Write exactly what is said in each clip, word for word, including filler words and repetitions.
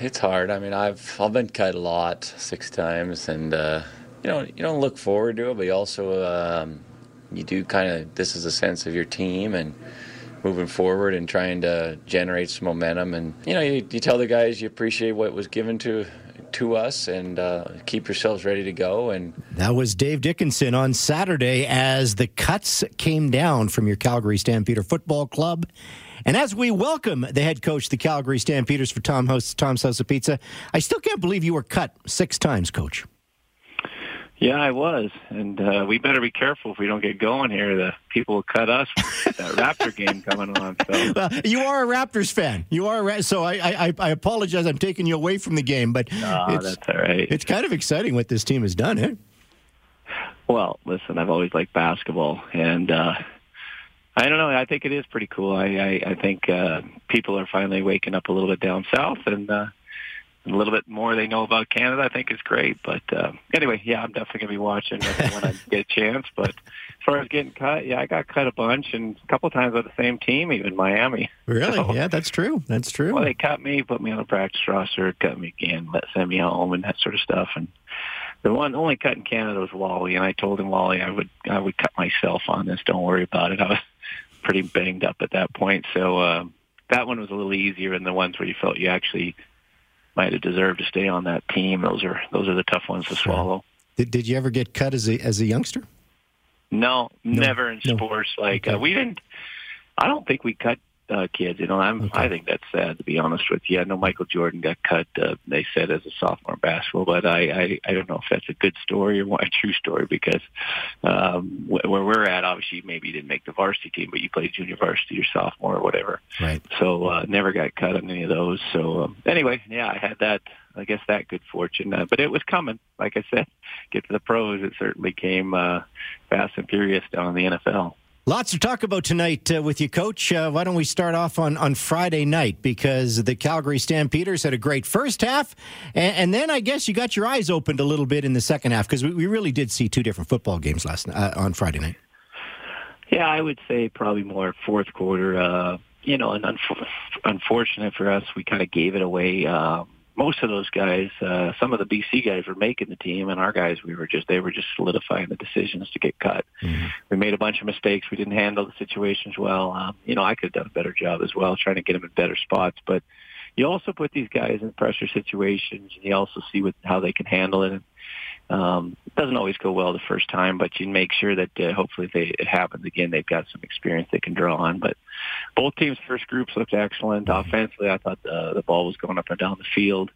it's hard. I mean, I've I've been cut a lot, six times, and uh, you know, you don't look forward to it, but you also um, you do kind of. This is a sense of your team and moving forward and trying to generate some momentum. And you know, you, you tell the guys you appreciate what was given to. to us and uh, keep yourselves ready to go. And that was Dave Dickinson on Saturday as the cuts came down from your Calgary Stampeder Football Club. And as we welcome the head coach of the Calgary Stampeders for Tom House, Tom's House of Pizza, I still can't believe you were cut six times, Coach. Yeah, I was. And uh, we better be careful if we don't get going here. The people will cut us with that Raptor game coming on. So. Well, you are a Raptors fan. You are, a Ra- so I, I I apologize. I'm taking you away from the game, but no, it's, that's all right. It's kind of exciting what this team has done, eh? Well, listen, I've always liked basketball, and uh, I don't know. I think it is pretty cool. I, I, I think uh, people are finally waking up a little bit down south, and uh, a little bit more they know about Canada, I think, is great. But uh, anyway, yeah, I'm definitely going to be watching when I get a chance. But as far as getting cut, yeah, I got cut a bunch and a couple times with the same team, even Miami. Really? So, yeah, that's true. That's true. Well, they cut me, put me on a practice roster, cut me again, let send me home, and that sort of stuff. And the one only cut in Canada was Wally, and I told him, Wally, I would I would cut myself on this. Don't worry about it. I was pretty banged up at that point. So uh, that one was a little easier than the ones where you felt you actually – might have deserved to stay on that team. Those are those are the tough ones to swallow. Did, did you ever get cut as a as a youngster? No, no. never in no. sports. Like okay. uh, we didn't. I don't think we cut uh, kids. You know, I'm. Okay. I think that's sad to be honest with you. I know Michael Jordan got cut. Uh, they said as a sophomore in basketball, but I, I I don't know if that's a good story or a true story because um, where we're at, obviously, maybe you didn't make the varsity team, but you played junior varsity or sophomore or whatever. Right. So uh, never got cut on any of those. So um, anyway, yeah, I had that. I guess that good fortune, uh, but it was coming. Like I said, get to the pros. It certainly came uh, fast and furious down in the N F L. Lots to talk about tonight uh, with you, Coach. Uh, why don't we start off on, on Friday night because the Calgary Stampeders had a great first half, and, and then I guess you got your eyes opened a little bit in the second half because we, we really did see two different football games last uh, on Friday night. Yeah, I would say probably more fourth quarter. Uh, you know, and un- unfortunate for us, we kind of gave it away. Uh, most of those guys, uh, some of the B C guys were making the team, and our guys, we were just they were just solidifying the decisions to get cut. Mm-hmm. We made a bunch of mistakes. We didn't handle the situations well. Um, you know, I could have done a better job as well, trying to get them in better spots. But you also put these guys in pressure situations, and you also see with how they can handle it. Um, it doesn't always go well the first time, but you make sure that uh, hopefully they, it happens again. They've got some experience they can draw on. But both teams' first groups looked excellent. Offensively, I thought the, the ball was going up and down the field.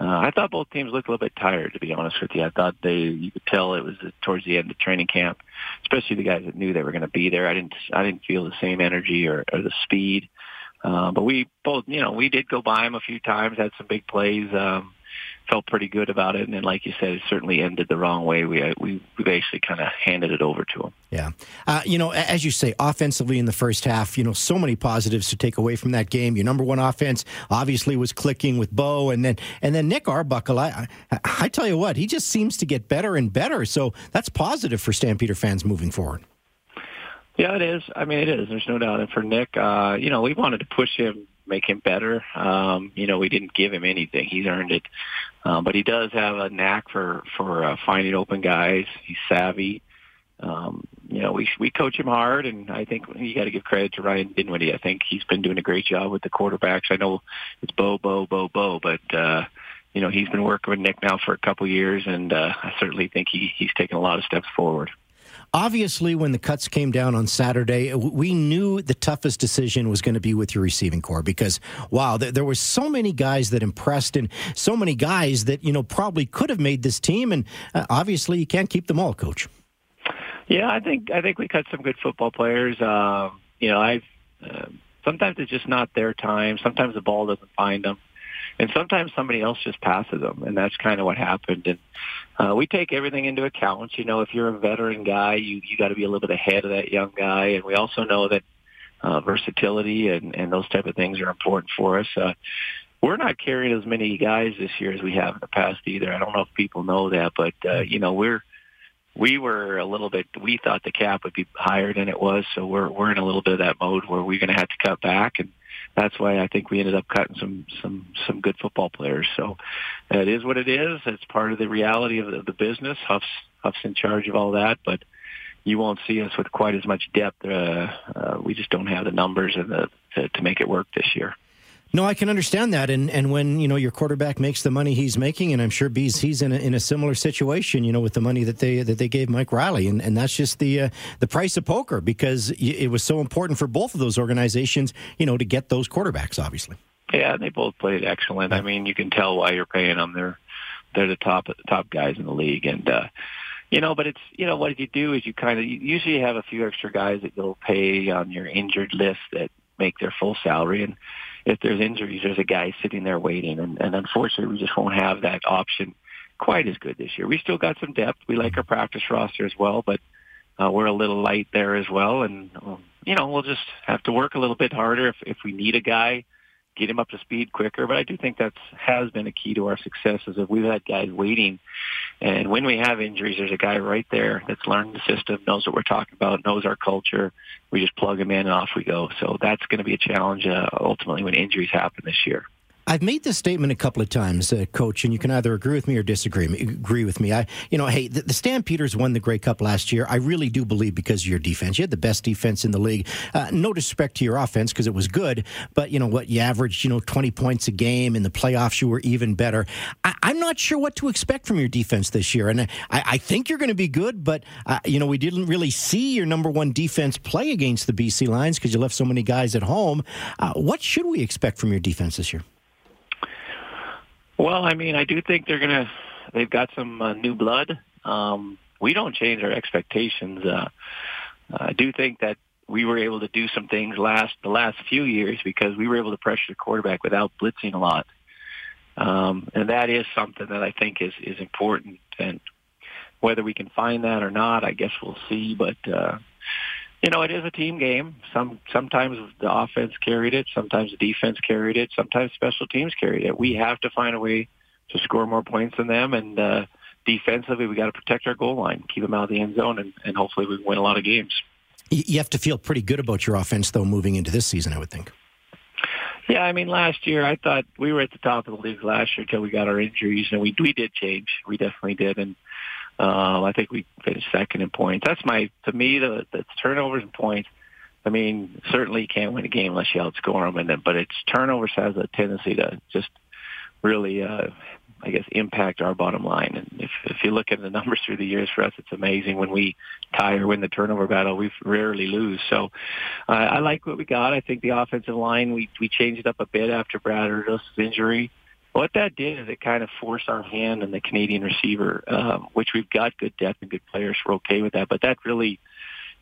Uh, I thought both teams looked a little bit tired, to be honest with you. I thought they, you could tell it was towards the end of training camp, especially the guys that knew they were going to be there. I didn't, I didn't feel the same energy or, or the speed. Uh, but we both, you know, we did go by them a few times, had some big plays. Um, felt pretty good about it, and then, like you said, it certainly ended the wrong way. We we, we basically kind of handed it over to them. Yeah. Uh, you know, as you say, offensively in the first half, you know, so many positives to take away from that game. Your number one offense obviously was clicking with Bo, and then and then Nick Arbuckle, I, I, I tell you what, he just seems to get better and better, so that's positive for Stampeder fans moving forward. Yeah, it is. I mean, it is. There's no doubt. And for Nick, uh, you know, we wanted to push him, make him better. Um, you know, we didn't give him anything. He's earned it. Um, but he does have a knack for, for uh, finding open guys. He's savvy. Um, you know, we we coach him hard, and I think you got to give credit to Ryan Dinwiddie. I think he's been doing a great job with the quarterbacks. I know it's Bo, Bo, Bo, Bo, but, uh, you know, he's been working with Nick now for a couple years, and uh, I certainly think he, he's taken a lot of steps forward. Obviously, when the cuts came down on Saturday, we knew the toughest decision was going to be with your receiving corps because, wow, there, there were so many guys that impressed and so many guys that, you know, probably could have made this team. And uh, obviously, you can't keep them all, Coach. Yeah, I think I think we cut some good football players. Uh, you know, I've uh, sometimes it's just not their time. Sometimes the ball doesn't find them. And sometimes somebody else just passes them, and that's kind of what happened. And uh, we take everything into account. You know, if you're a veteran guy, you you got to be a little bit ahead of that young guy. And we also know that uh, versatility and, and those type of things are important for us. Uh, we're not carrying as many guys this year as we have in the past either. I don't know if people know that, but, uh, you know, we're we were a little bit – we thought the cap would be higher than it was, so we're we're in a little bit of that mode where we're going to have to cut back and – that's why I think we ended up cutting some some some good football players. So it is what it is. It's part of the reality of the, the business. Huff's Huff's in charge of all that, but you won't see us with quite as much depth. Uh, uh, we just don't have the numbers and the, to, to make it work this year. No, I can understand that, and and when you know your quarterback makes the money he's making, and I'm sure B's he's in a, in a similar situation, you know, with the money that they that they gave Mike Riley, and, and that's just the uh, the price of poker, because it was so important for both of those organizations, you know, to get those quarterbacks, obviously. Yeah, they both played excellent. I mean, you can tell why you're paying them. They're they're the top top guys in the league, and uh, you know, but it's you know what you do is you kind of usually have a few extra guys that you'll pay on your injured list that make their full salary, and if there's injuries, there's a guy sitting there waiting, and, and unfortunately, we just won't have that option quite as good this year. We still got some depth. We like our practice roster as well, but uh, we're a little light there as well, and um, you know, we'll just have to work a little bit harder if, if we need a guy, get him up to speed quicker. But I do think that has been a key to our success is that we've had guys waiting, and when we have injuries, there's a guy right there that's learned the system, knows what we're talking about, knows our culture. We just plug him in and off we go. So that's going to be a challenge uh, ultimately when injuries happen this year. I've made this statement a couple of times, uh, Coach, and you can either agree with me or disagree agree with me. I, you know, hey, the, the Stampeders won the Grey Cup last year. I really do believe because of your defense. You had the best defense in the league. Uh, no disrespect to your offense because it was good, but, you know, what you averaged, you know, twenty points a game. In the playoffs, you were even better. I, I'm not sure what to expect from your defense this year, and I, I think you're going to be good, but, uh, you know, we didn't really see your number one defense play against the B C Lions because you left so many guys at home. Uh, what should we expect from your defense this year? Well, I mean, I do think they're gonna. They've got some uh, new blood. Um, we don't change our expectations. Uh, I do think that we were able to do some things last the last few years because we were able to pressure the quarterback without blitzing a lot, um, and that is something that I think is is important. And whether we can find that or not, I guess we'll see. But uh, you know, it is a team game. Some sometimes the offense carried it, sometimes the defense carried it, sometimes special teams carried it. We have to find a way to score more points than them, and uh, defensively, we got to protect our goal line, keep them out of the end zone, and, and hopefully, we win a lot of games. You have to feel pretty good about your offense, though, moving into this season, I would think. Yeah, I mean, last year, I thought we were at the top of the league last year until we got our injuries, and we we did change. We definitely did, and Uh, I think we finished second in points. That's my, to me, the, the turnovers and points. I mean, certainly you can't win a game unless you outscore them, and then, but it's turnovers has a tendency to just really, uh, I guess, impact our bottom line. And if, if you look at the numbers through the years for us, it's amazing when we tie or win the turnover battle, we rarely lose. So uh, I like what we got. I think the offensive line, we, we changed it up a bit after Brad Urdos' injury. What that did is it kind of forced our hand on the Canadian receiver, um, which we've got good depth and good players. We're okay with that. But that really,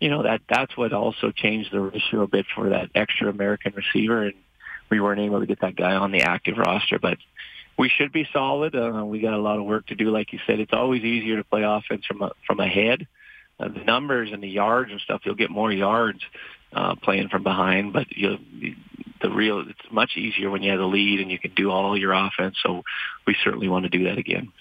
you know, that that's what also changed the ratio a bit for that extra American receiver. And we weren't able to get that guy on the active roster. But we should be solid. Uh, we got a lot of work to do. Like you said, it's always easier to play offense from a, from ahead. Uh, the numbers and the yards and stuff, you'll get more yards uh, playing from behind. But you'll you, The real, it's much easier when you have the lead and you can do all your offense. So we certainly want to do that again.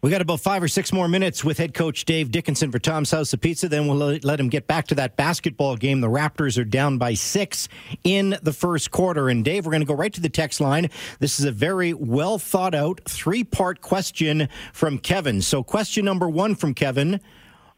We got about five or six more minutes with head coach Dave Dickinson for Tom's House of Pizza. Then we'll let him get back to that basketball game. The Raptors are down by six in the first quarter. And Dave, we're going to go right to the text line. This is a very well thought out three-part question from Kevin. So question number one from Kevin: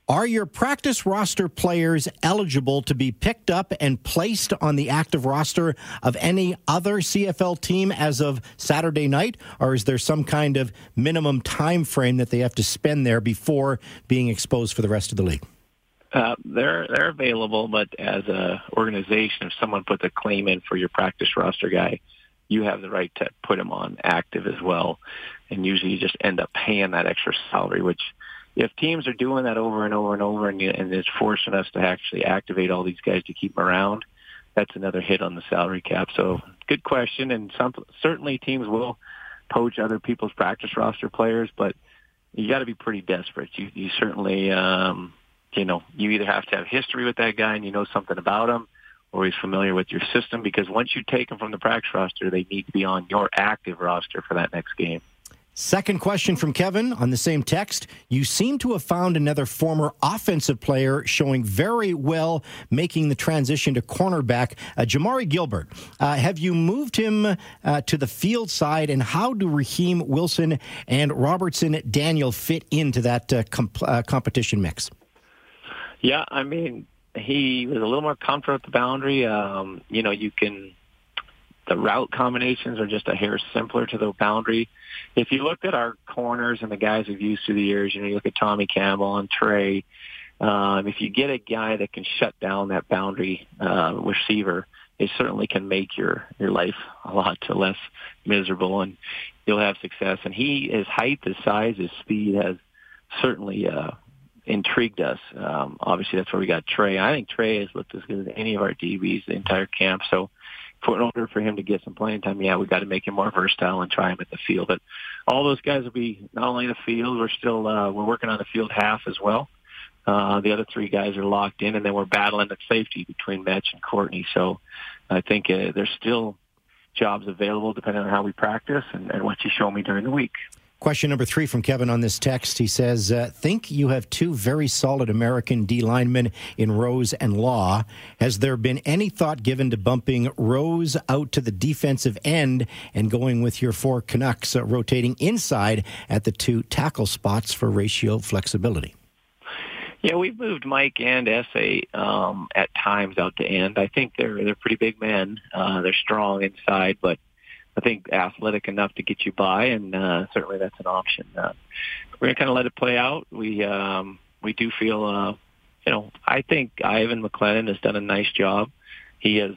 are your practice roster players eligible to be picked up and placed on the active roster of any other C F L team as of Saturday night, or is there some kind of minimum time frame that they have to spend there before being exposed for the rest of the league? Uh, they're they're available, but as an organization, if someone puts a claim in for your practice roster guy, you have the right to put him on active as well, and usually you just end up paying that extra salary, which, if teams are doing that over and over and over, and, and it's forcing us to actually activate all these guys to keep them around, that's another hit on the salary cap. So good question, and some, certainly teams will poach other people's practice roster players, but you got to be pretty desperate. You, you certainly, um, you know, you either have to have history with that guy and you know something about him, or he's familiar with your system, because once you take him from the practice roster, they need to be on your active roster for that next game. Second question from Kevin on the same text. You seem to have found another former offensive player showing very well, making the transition to cornerback, uh, Jamari Gilbert. Uh, have you moved him uh, to the field side, and how do Raheem Wilson and Robertson Daniel fit into that uh, comp- uh, competition mix? Yeah, I mean, he was a little more comfortable at the boundary. Um, you know, you can... The route combinations are just a hair simpler to the boundary. If you looked at our corners and the guys we've used through the years, you know, you look at Tommy Campbell and Trey, um, if you get a guy that can shut down that boundary uh, receiver, it certainly can make your, your life a lot less miserable, and you'll have success. And he, his height, his size, his speed has certainly uh, intrigued us. Um, obviously, that's where we got Trey. I think Trey has looked as good as any of our D Bs the entire camp, so in order for him to get some playing time, yeah, we've got to make him more versatile and try him at the field. But all those guys will be not only in the field, we're still uh, we're working on the field half as well. Uh, the other three guys are locked in, and then we're battling at safety between Matt and Courtney. So I think uh, there's still jobs available depending on how we practice and, and what you show me during the week. Question number three from Kevin on this text. He says, uh, think you have two very solid American D linemen in Rose and Law. Has there been any thought given to bumping Rose out to the defensive end and going with your four Canucks, uh, rotating inside at the two tackle spots for ratio flexibility? Yeah, we've moved Mike and Essay um, at times out to end. I think they're, they're pretty big men. Uh, they're strong inside, but I think athletic enough to get you by, and uh, certainly that's an option. Uh, we're going to kind of let it play out. We um, we do feel, uh, you know, I think Ivan McLennan has done a nice job. He is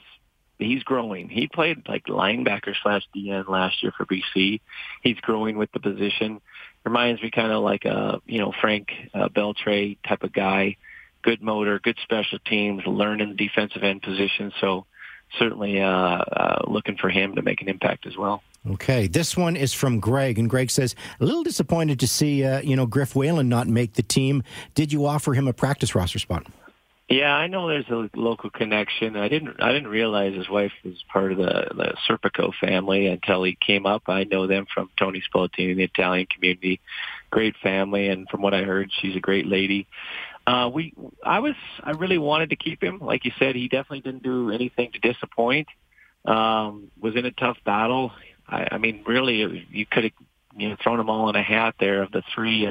he's growing. He played like linebacker slash D N last year for B C. He's growing with the position. Reminds me kind of like a you know Frank uh, Beltre type of guy. Good motor, good special teams, learning the defensive end position. So. Certainly uh, uh, looking for him to make an impact as well. Okay, this one is from Greg, and Greg says, a little disappointed to see, uh, you know, Griff Whalen not make the team. Did you offer him a practice roster spot? Yeah, I know there's a local connection. I didn't I didn't realize his wife was part of the, the Serpico family until he came up. I know them from Tony Spilotini, the Italian community. Great family, and from what I heard, she's a great lady. Uh, we, I was, I really wanted to keep him. Like you said, he definitely didn't do anything to disappoint. Um, was in a tough battle. I, I mean, really, you could have, you know, thrown them all in a hat there of the three.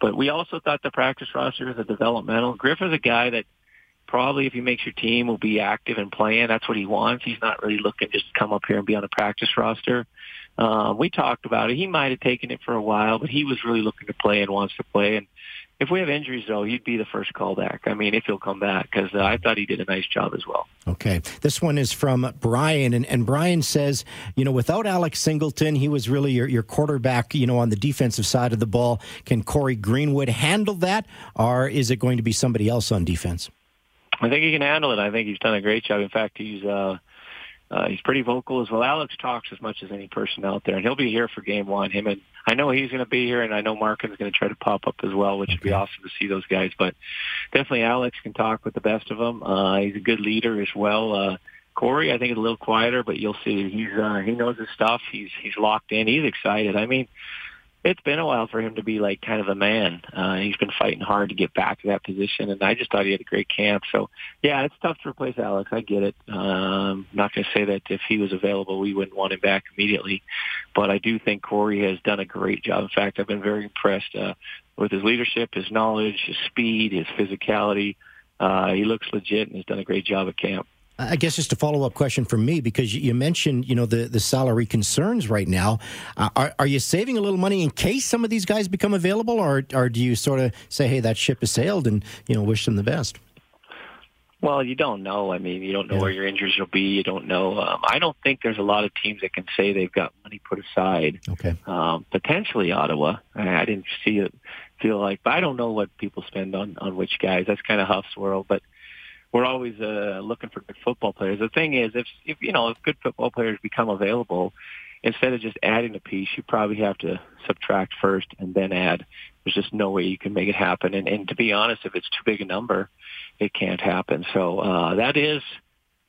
But we also thought the practice roster is a developmental. Griff is a guy that probably, if he makes your team, will be active and playing. That's what he wants. He's not really looking just to come up here and be on a practice roster. Uh, we talked about it. He might have taken it for a while, but he was really looking to play and wants to play. And if we have injuries, though, he'd be the first callback. I mean, if he'll come back, because uh, I thought he did a nice job as well. Okay. This one is from Brian, and, and Brian says, you know, without Alex Singleton, he was really your, your quarterback, you know, on the defensive side of the ball. Can Corey Greenwood handle that, or is it going to be somebody else on defense? I think he can handle it. I think he's done a great job. In fact, he's uh, uh, he's pretty vocal as well. Alex talks as much as any person out there, and he'll be here for game one. Him and I know he's going to be here, and I know Markin's going to try to pop up as well, which would be awesome to see those guys. But definitely Alex can talk with the best of them. Uh, he's a good leader as well. Uh, Corey, I think, is a little quieter, but you'll see he's uh, he knows his stuff. He's he's locked in. He's excited. I mean, it's been a while for him to be like kind of a man. Uh, he's been fighting hard to get back to that position, and I just thought he had a great camp. So, yeah, it's tough to replace Alex. I get it. Um, I'm not going to say that if he was available, we wouldn't want him back immediately. But I do think Corey has done a great job. In fact, I've been very impressed uh, with his leadership, his knowledge, his speed, his physicality. Uh, he looks legit and has done a great job at camp. I guess just a follow-up question from me, because you mentioned, you know, the, the salary concerns right now. Uh, are, are you saving a little money in case some of these guys become available, or, or do you sort of say, hey, that ship has sailed and, you know, wish them the best? Well, you don't know. I mean, you don't know yeah. where your injuries will be. You don't know. Um, I don't think there's a lot of teams that can say they've got money put aside. Okay. Um, potentially Ottawa. I, I didn't see it, feel like, but I don't know what people spend on, on which guys. That's kind of Huff's world, but we're always uh, looking for good football players. The thing is, if, if you know, if good football players become available, instead of just adding a piece, you probably have to subtract first and then add. There's just no way you can make it happen. And, and to be honest, if it's too big a number, it can't happen. So uh, that is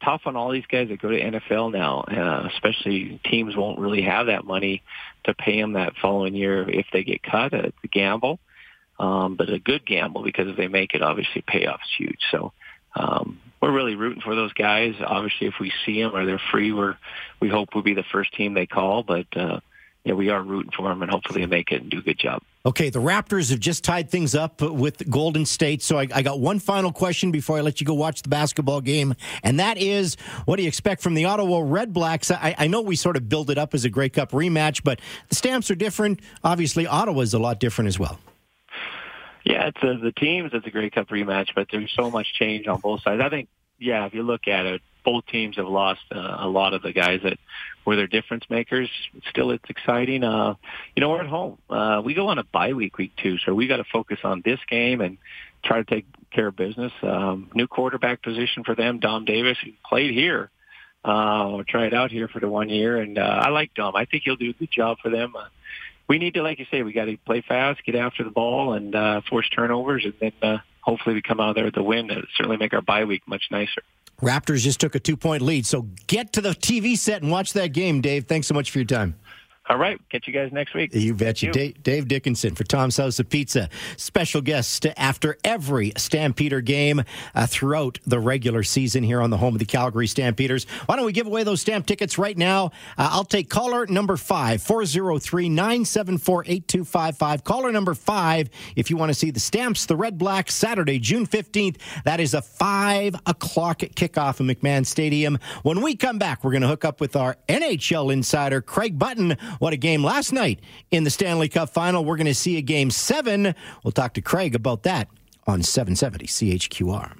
tough on all these guys that go to N F L now, uh, especially teams won't really have that money to pay them that following year if they get cut. It's a gamble, um, but a good gamble, because if they make it, obviously payoff's huge. So um, we're really rooting for those guys. Obviously, if we see them or they're free, we're, we hope we'll be the first team they call, but uh, yeah, we are rooting for them, and hopefully they make it and do a good job. Okay, the Raptors have just tied things up with Golden State, so I, I got one final question before I let you go watch the basketball game, and that is, what do you expect from the Ottawa Redblacks? I, I know we sort of build it up as a Grey Cup rematch, but the Stamps are different. Obviously, Ottawa's a lot different as well. Yeah, it's a, the teams, it's a Grey Cup rematch, but there's so much change on both sides. I think, yeah, if you look at it, both teams have lost uh, a lot of the guys that were their difference makers. Still, it's exciting. Uh, you know, we're at home. Uh, we go on a bye week, week two, so we got to focus on this game and try to take care of business. Um, new quarterback position for them, Dom Davis, who played here, uh, or tried out here for the one year. And uh, I like Dom. I think he'll do a good job for them. Uh, we need to, like you say, we got to play fast, get after the ball, and uh, force turnovers, and then uh, hopefully we come out of there with a win. It'll certainly make our bye week much nicer. Raptors just took a two-point lead, so get to the T V set and watch that game, Dave. Thanks so much for your time. All right. Catch you guys next week. You bet you. Dave, Dave Dickinson for Tom's House of Pizza. Special guest after every Stampeder game uh, throughout the regular season here on the home of the Calgary Stampeders. Why don't we give away those Stamp tickets right now? Uh, I'll take caller number five, four oh three, nine seven four, eight two five five. Caller number five, if you want to see the Stamps, the Red Blacks, Saturday, June fifteenth. That is a five o'clock kickoff in McMahon Stadium. When we come back, we're going to hook up with our N H L insider, Craig Button. What a game last night in the Stanley Cup Final. We're going to see a Game seven. We'll talk to Craig about that on seven seventy C H Q R.